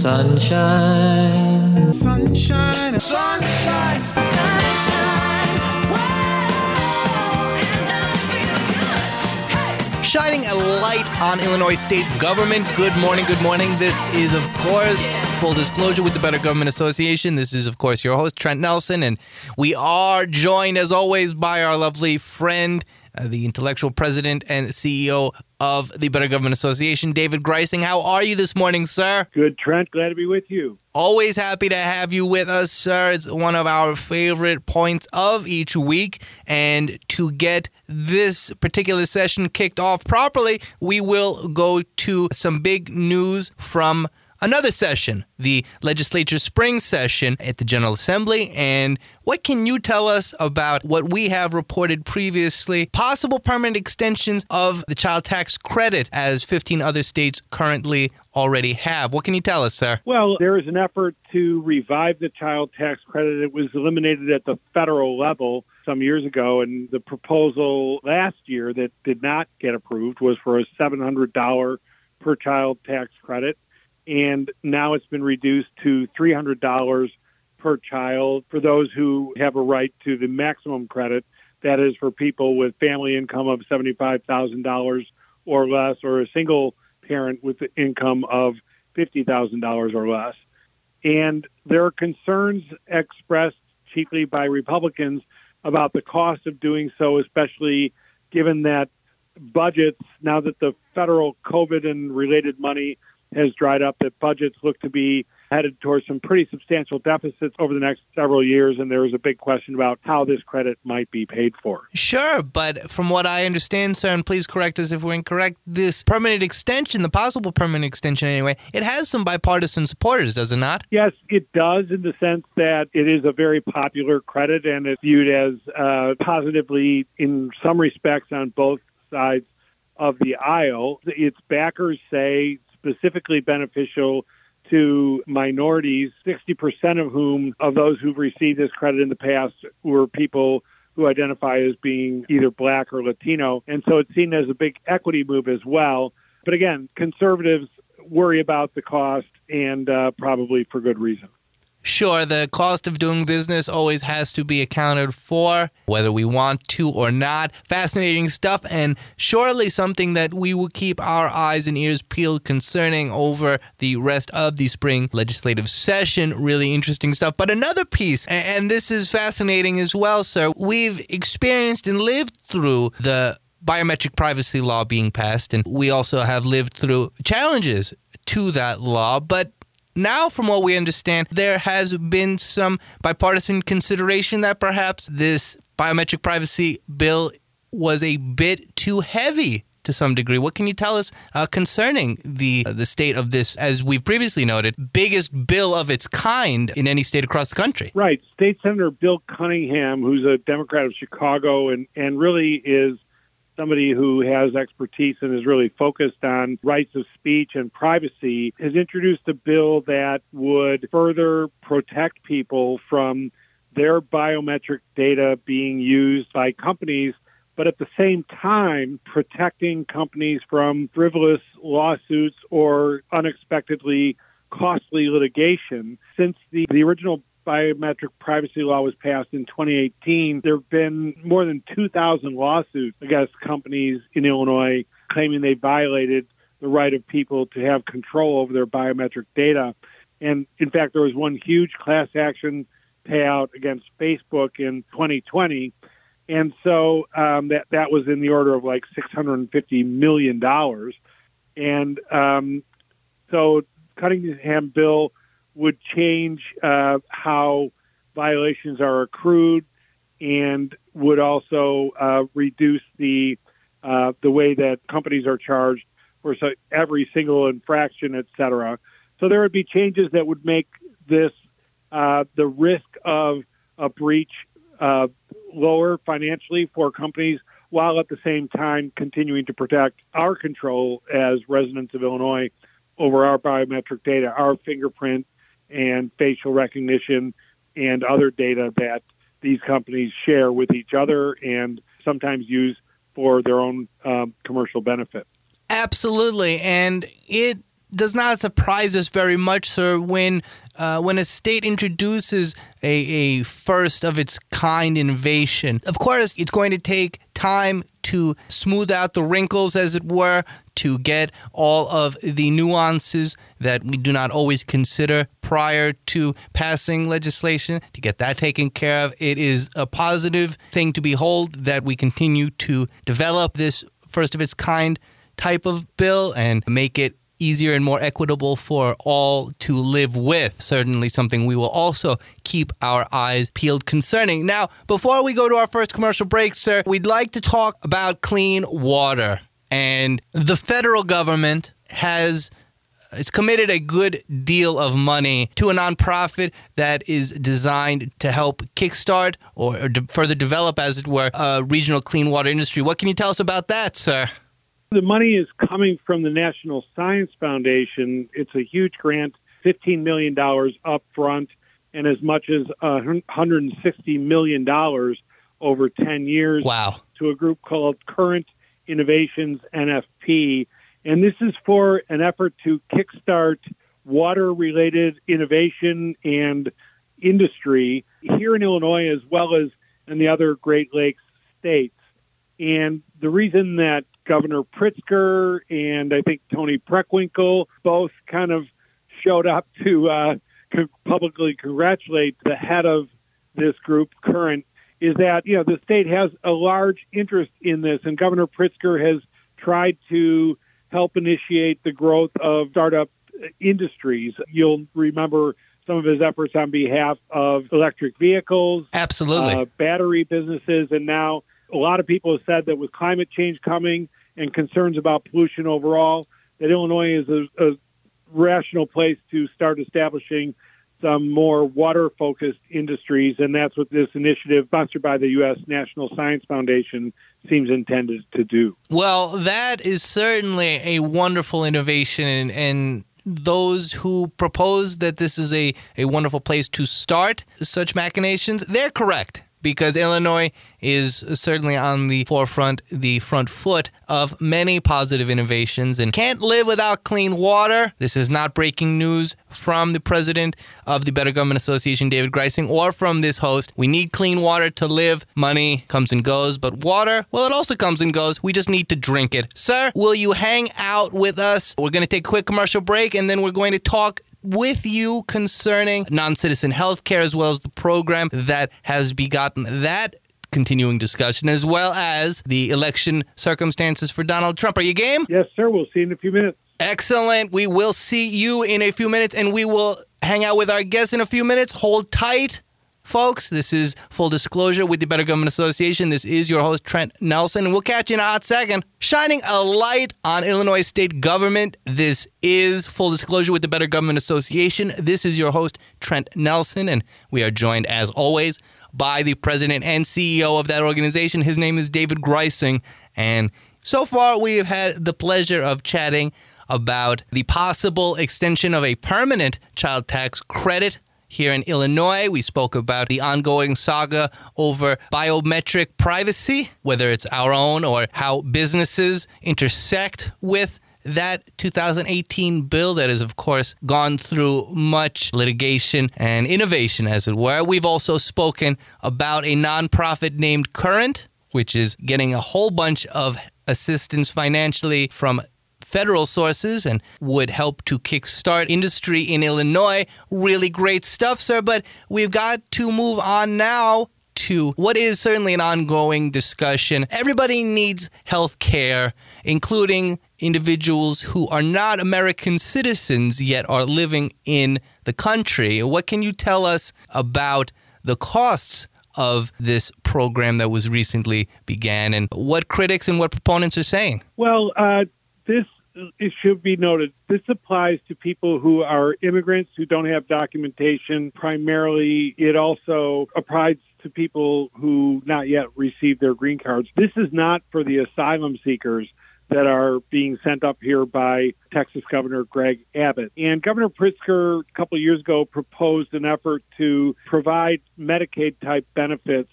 Sunshine. Sunshine. Sunshine. Sunshine. Sunshine. Whoa, and does it feel good? Hey! Shining a light on Illinois state government. Good morning. Good morning. This is, of course, Full Disclosure with the Better Government Association. This is, of course, your host, Trent Nelson. And we are joined, as always, by our lovely friend, the intellectual president and CEO of the Better Government Association, David Greising. How are you this morning, sir? Good, Trent. Glad to be with you. Always happy to have you with us, sir. It's one of our favorite points of each week. And to get this particular session kicked off properly, we will go to some big news from another session, the legislature's spring session at the General Assembly. And what can you tell us about what we have reported previously? Possible permanent extensions of the child tax credit, as 15 other states currently already have. What can you tell us, sir? Well, there is an effort to revive the child tax credit. It was eliminated at the federal level some years ago, and the proposal last year that did not get approved was for a $700 per child tax credit. And now it's been reduced to $300 per child for those who have a right to the maximum credit. That is for people with family income of $75,000 or less, or a single parent with an income of $50,000 or less. And there are concerns expressed chiefly by Republicans about the cost of doing so, especially given that budgets, now that the federal COVID and related money has dried up, that budgets look to be headed towards some pretty substantial deficits over the next several years, and there is a big question about how this credit might be paid for. Sure, but from what I understand, sir, and please correct us if we're incorrect, this permanent extension, the possible permanent extension anyway, it has some bipartisan supporters, does it not? Yes, it does, in the sense that it is a very popular credit, and it's viewed as positively in some respects on both sides of the aisle. Its backers say specifically beneficial to minorities, 60% of whom, of those who've received this credit in the past, were people who identify as being either Black or Latino. And so it's seen as a big equity move as well. But again, conservatives worry about the cost, and probably for good reason. Sure, the cost of doing business always has to be accounted for, whether we want to or not. Fascinating stuff, and surely something that we will keep our eyes and ears peeled concerning over the rest of the spring legislative session. Really interesting stuff. But another piece, and this is fascinating as well, sir, we've experienced and lived through the biometric privacy law being passed, and we also have lived through challenges to that law, but now, from what we understand, there has been some bipartisan consideration that perhaps this biometric privacy bill was a bit too heavy to some degree. What can you tell us concerning the state of this, as we've previously noted, biggest bill of its kind in any state across the country? Right. State Senator Bill Cunningham, who's a Democrat of Chicago and really is somebody who has expertise and is really focused on rights of speech and privacy, has introduced a bill that would further protect people from their biometric data being used by companies, but at the same time protecting companies from frivolous lawsuits or unexpectedly costly litigation. Since the original biometric privacy law was passed in 2018, there have been more than 2,000 lawsuits against companies in Illinois claiming they violated the right of people to have control over their biometric data. And in fact, there was one huge class action payout against Facebook in 2020. And so that was in the order of like $650 million. And so Cunningham bill would change how violations are accrued, and would also reduce the way that companies are charged for every single infraction, et cetera. So there would be changes that would make this the risk of a breach lower financially for companies, while at the same time continuing to protect our control as residents of Illinois over our biometric data, our fingerprint, and facial recognition and other data that these companies share with each other and sometimes use for their own commercial benefit. Absolutely. And it does not surprise us very much, sir, when a state introduces a first-of-its-kind innovation. Of course, it's going to take time to smooth out the wrinkles, as it were, to get all of the nuances that we do not always consider prior to passing legislation, to get that taken care of. It is a positive thing to behold that we continue to develop this first-of-its-kind type of bill and make it easier and more equitable for all to live with. Certainly something we will also keep our eyes peeled concerning. Now, before we go to our first commercial break, sir, we'd like to talk about clean water. And the federal government has committed a good deal of money to a nonprofit that is designed to help kickstart or further develop, as it were, a regional clean water industry. What can you tell us about that, sir? The money is coming from the National Science Foundation. It's a huge grant, $15 million up front, and as much as $160 million over 10 years Wow. to a group called Current Innovations NFP. And this is for an effort to kickstart water-related innovation and industry here in Illinois as well as in the other Great Lakes states. And the reason that Governor Pritzker and I think Tony Preckwinkle both kind of showed up to publicly congratulate the head of this group, Current, is that, you know, the state has a large interest in this, and Governor Pritzker has tried to help initiate the growth of startup industries. You'll remember some of his efforts on behalf of electric vehicles, absolutely, battery businesses, and now a lot of people have said that with climate change coming and concerns about pollution overall, that Illinois is a rational place to start establishing some more water-focused industries, and that's what this initiative sponsored by the U.S. National Science Foundation seems intended to do. Well, that is certainly a wonderful innovation, and those who propose that this is a wonderful place to start such machinations, they're correct. Because Illinois is certainly on the front foot of many positive innovations and can't live without clean water. This is not breaking news from the president of the Better Government Association, David Greising, or from this host. We need clean water to live. Money comes and goes, but water, well, it also comes and goes. We just need to drink it. Sir, will you hang out with us? We're going to take a quick commercial break, and then we're going to talk with you concerning non-citizen health care, as well as the program that has begotten that continuing discussion, as well as the election circumstances for Donald Trump. Are you game? Yes, sir. We'll see you in a few minutes. Excellent. We will see you in a few minutes, and we will hang out with our guests in a few minutes. Hold tight, folks. This is Full Disclosure with the Better Government Association. This is your host, Trent Nelson, and we'll catch you in a hot second. Shining a light on Illinois state government, this is Full Disclosure with the Better Government Association. This is your host, Trent Nelson, and we are joined, as always, by the president and CEO of that organization. His name is David Greising, and so far we have had the pleasure of chatting about the possible extension of a permanent child tax credit here in Illinois. We spoke about the ongoing saga over biometric privacy, whether it's our own or how businesses intersect with that 2018 bill that has, of course, gone through much litigation and innovation, as it were. We've also spoken about a nonprofit named Current, which is getting a whole bunch of assistance financially from federal sources and would help to kickstart industry in Illinois. Really great stuff, sir, but we've got to move on now to what is certainly an ongoing discussion. Everybody needs health care, including individuals who are not American citizens yet are living in the country. What can you tell us about the costs of this program that was recently began and what critics and what proponents are saying? Well, this, it should be noted, this applies to people who are immigrants who don't have documentation. Primarily, it also applies to people who not yet received their green cards. This is not for the asylum seekers that are being sent up here by Texas Governor Greg Abbott. And Governor Pritzker, a couple of years ago, proposed an effort to provide Medicaid-type benefits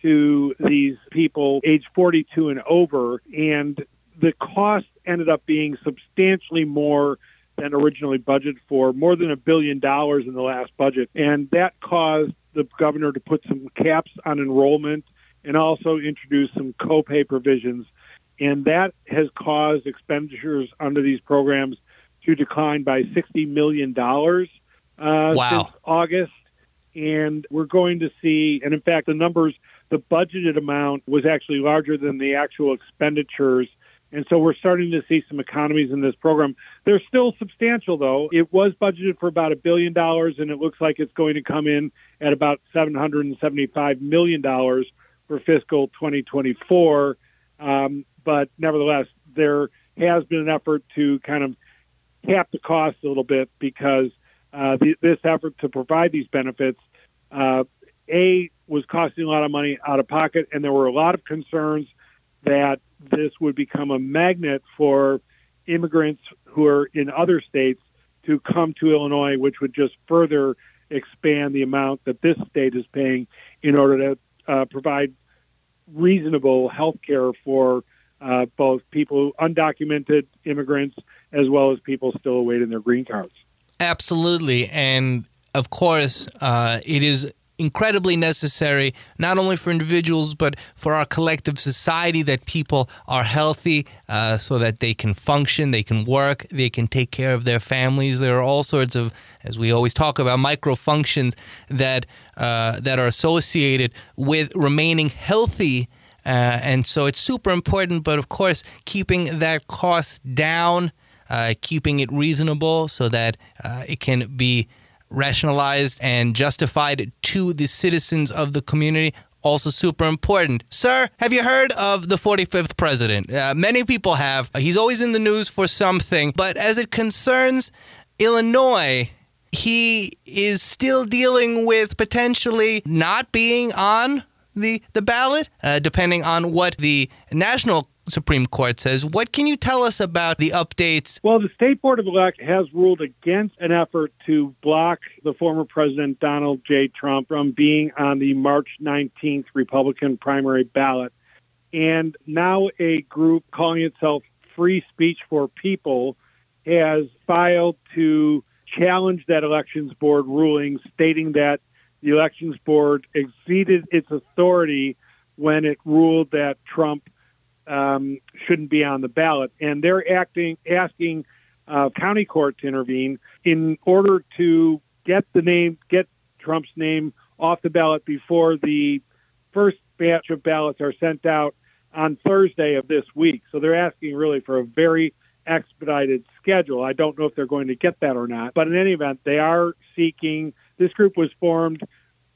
to these people age 42 and over. And the cost ended up being substantially more and originally budgeted for, more than $1 billion in the last budget. And that caused the governor to put some caps on enrollment and also introduce some copay provisions. And that has caused expenditures under these programs to decline by $60 million since August. And we're going to see, and in fact, the numbers, the budgeted amount was actually larger than the actual expenditures. And so we're starting to see some economies in this program. They're still substantial, though. It was budgeted for about $1 billion, and it looks like it's going to come in at about $775 million for fiscal 2024. But nevertheless, there has been an effort to kind of cap the cost a little bit because this effort to provide these benefits, A, was costing a lot of money out of pocket, and there were a lot of concerns that this would become a magnet for immigrants who are in other states to come to Illinois, which would just further expand the amount that this state is paying in order to provide reasonable health care for both people, undocumented immigrants, as well as people still awaiting their green cards. Absolutely. And of course, it is incredibly necessary, not only for individuals, but for our collective society, that people are healthy so that they can function, they can work, they can take care of their families. There are all sorts of, as we always talk about, micro functions that are associated with remaining healthy. And so it's super important, but of course, keeping that cost down, keeping it reasonable so that it can be rationalized and justified to the citizens of the community, also super important. Sir, have you heard of the 45th president? Many people have. He's always in the news for something, but as it concerns Illinois, he is still dealing with potentially not being on the ballot, depending on what the national Supreme Court says. What can you tell us about the updates? Well, the State Board of Election has ruled against an effort to block the former president, Donald J. Trump, from being on the March 19th Republican primary ballot. And now a group calling itself Free Speech for People has filed to challenge that Elections Board ruling, stating that the Elections Board exceeded its authority when it ruled that Trump shouldn't be on the ballot. And they're asking county court to intervene in order to get Trump's name off the ballot before the first batch of ballots are sent out on Thursday of this week. So they're asking really for a very expedited schedule. I don't know if they're going to get that or not, but in any event, they are seeking. This group was formed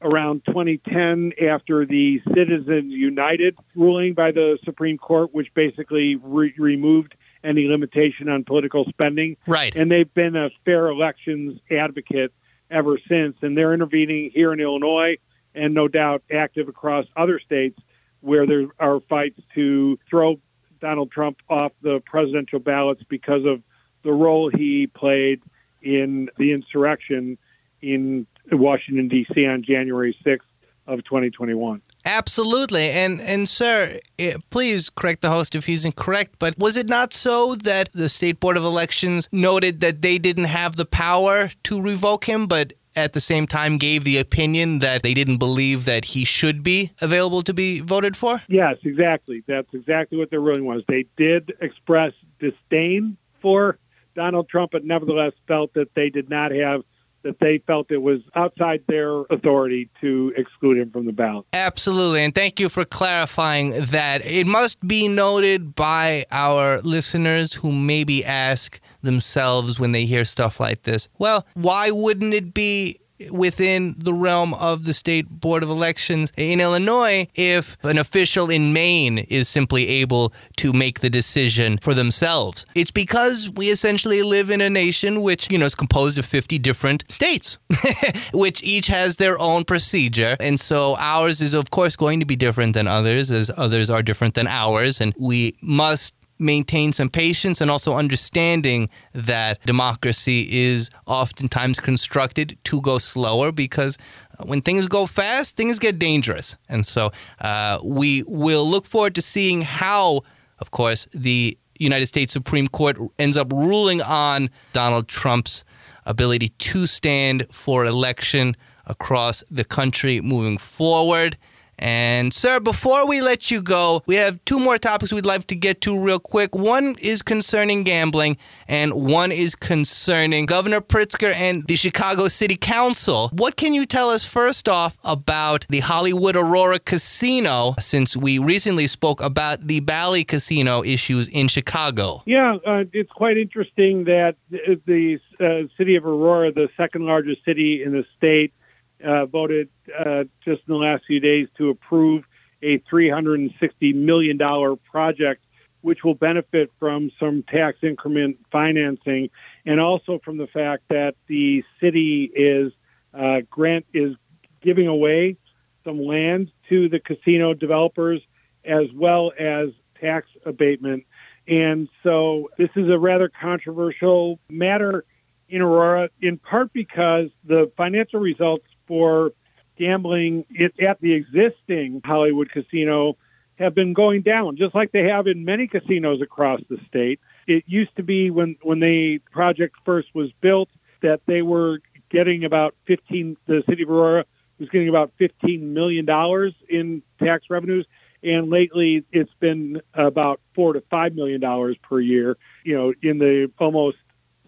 around 2010 after the Citizens United ruling by the Supreme Court, which basically removed any limitation on political spending. Right. And they've been a fair elections advocate ever since. And they're intervening here in Illinois and no doubt active across other states where there are fights to throw Donald Trump off the presidential ballots because of the role he played in the insurrection in Washington, D.C. on January 6th of 2021. Absolutely. And sir, please correct the host if he's incorrect, but was it not so that the State Board of Elections noted that they didn't have the power to revoke him, but at the same time gave the opinion that they didn't believe that he should be available to be voted for? Yes, exactly. That's exactly what their ruling was. They did express disdain for Donald Trump, but nevertheless felt that they did not have that they felt it was outside their authority to exclude him from the ballot. Absolutely, and thank you for clarifying that. It must be noted by our listeners who maybe ask themselves when they hear stuff like this, well, why wouldn't it be within the realm of the State Board of Elections in Illinois if an official in Maine is simply able to make the decision for themselves? It's because we essentially live in a nation which, you know, is composed of 50 different states, which each has their own procedure. And so ours is, of course, going to be different than others, as others are different than ours. And we must maintain some patience and also understanding that democracy is oftentimes constructed to go slower, because when things go fast, things get dangerous. And so we will look forward to seeing how, of course, the United States Supreme Court ends up ruling on Donald Trump's ability to stand for election across the country moving forward. And, sir, before we let you go, we have two more topics we'd like to get to real quick. One is concerning gambling, and one is concerning Governor Pritzker and the Chicago City Council. What can you tell us, first off, about the Hollywood Aurora Casino, since we recently spoke about the Bally Casino issues in Chicago? Yeah, it's quite interesting that the city of Aurora, the second largest city in the state, voted just in the last few days to approve a $360 million project, which will benefit from some tax increment financing, and also from the fact that the city is giving away some land to the casino developers as well as tax abatement. And so this is a rather controversial matter in Aurora, in part because the financial results for gambling at the existing Hollywood Casino have been going down, just like they have in many casinos across the state. It used to be when the project first was built that they were getting about the city of Aurora was getting about $15 million in tax revenues. And lately it's been about $4 to $5 million per year, in the almost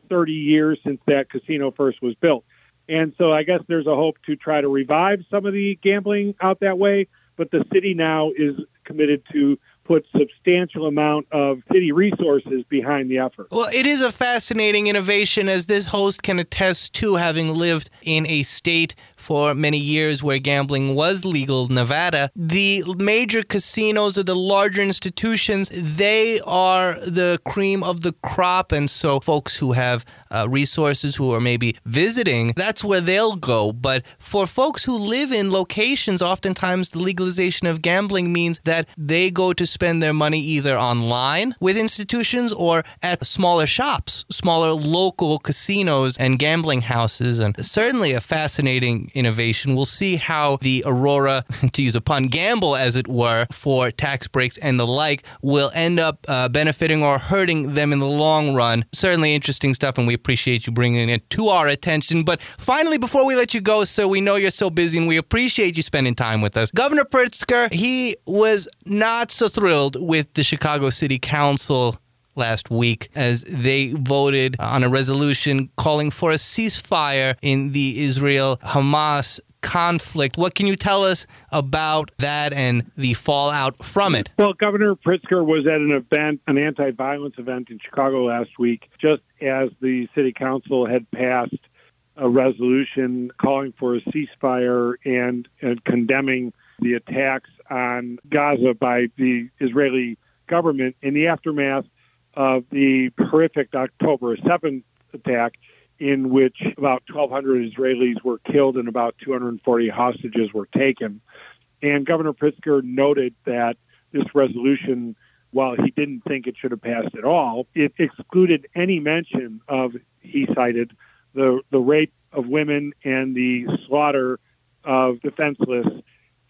30 years since that casino first was built. And so I guess there's a hope to try to revive some of the gambling out that way. But the city now is committed to put substantial amount of city resources behind the effort. Well, it is a fascinating innovation, as this host can attest to, having lived in a state for many years where gambling was legal, Nevada. The major casinos or the larger institutions, they are the cream of the crop. And so folks who have resources, who are maybe visiting, that's where they'll go. But for folks who live in locations, oftentimes the legalization of gambling means that they go to spend their money either online with institutions or at smaller shops, smaller local casinos and gambling houses. And certainly a fascinating innovation. We'll see how the Aurora, to use a pun, gamble, as it were, for tax breaks and the like, will end up benefiting or hurting them in the long run. Certainly interesting stuff, and we appreciate you bringing it to our attention. But finally, before we let you go, sir, we know you're so busy, and we appreciate you spending time with us. Governor Pritzker, he was not so thrilled with the Chicago City Council last week as they voted on a resolution calling for a ceasefire in the Israel-Hamas conflict. What can you tell us about that and the fallout from it? Well, Governor Pritzker was at an event, an anti-violence event in Chicago last week, just as the city council had passed a resolution calling for a ceasefire and condemning the attacks on Gaza by the Israeli government in the aftermath of the horrific October 7th attack, in which about 1,200 Israelis were killed and about 240 hostages were taken. And Governor Pritzker noted that this resolution, while he didn't think it should have passed at all, it excluded any mention of, he cited, the rape of women and the slaughter of defenseless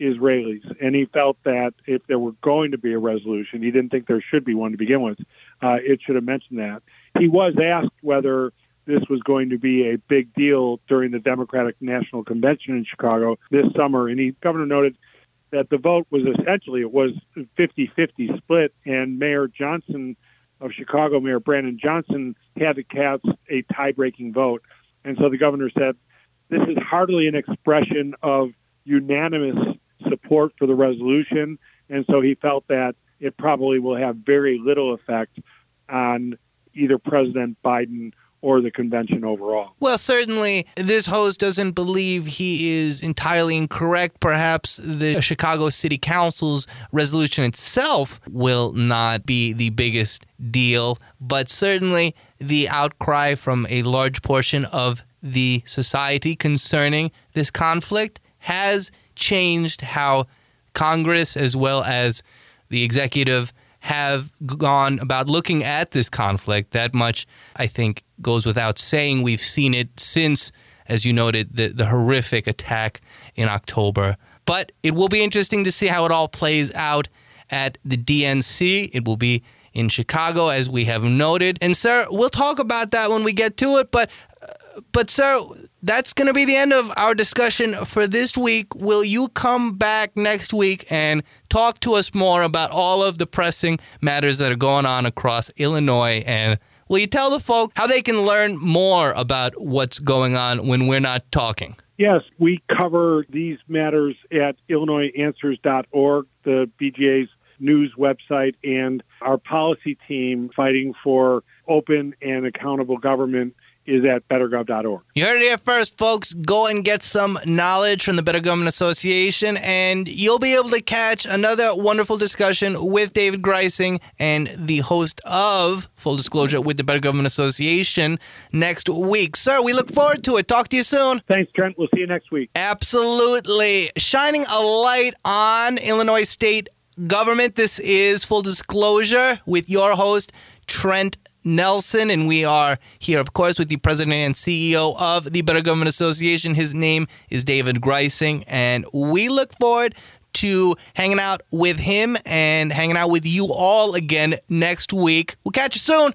Israelis. And he felt that if there were going to be a resolution, he didn't think there should be one to begin with. It should have mentioned that. He was asked whether this was going to be a big deal during the Democratic National Convention in Chicago this summer. And the governor noted that the vote was essentially, it was 50-50 split. And Mayor Johnson of Chicago, Mayor Brandon Johnson, had to cast a tie-breaking vote. And so the governor said, this is hardly an expression of unanimous support for the resolution, and so he felt that it probably will have very little effect on either President Biden or the convention overall. Well, certainly this host doesn't believe he is entirely incorrect. Perhaps the Chicago City Council's resolution itself will not be the biggest deal, but certainly the outcry from a large portion of the society concerning this conflict has changed how Congress as well as the executive have gone about looking at this conflict. That much, I think, goes without saying. We've seen it since, as you noted, the horrific attack in October. But it will be interesting to see how it all plays out at the DNC. It will be in Chicago, as we have noted. And, sir, we'll talk about that when we get to it. But sir, that's going to be the end of our discussion for this week. Will you come back next week and talk to us more about all of the pressing matters that are going on across Illinois? And will you tell the folk how they can learn more about what's going on when we're not talking? Yes, we cover these matters at IllinoisAnswers.org, the BGA's news website, and our policy team fighting for open and accountable government is at BetterGov.org. You heard it here first, folks. Go and get some knowledge from the Better Government Association, and you'll be able to catch another wonderful discussion with David Greising and the host of Full Disclosure with the Better Government Association next week. Sir, we look forward to it. Talk to you soon. Thanks, Trent. We'll see you next week. Absolutely. Shining a light on Illinois state government. This is Full Disclosure with your host, Trent Nelson, and we are here, of course, with the president and CEO of the Better Government Association. His name is David Greising, and we look forward to hanging out with him and hanging out with you all again next week. We'll catch you soon.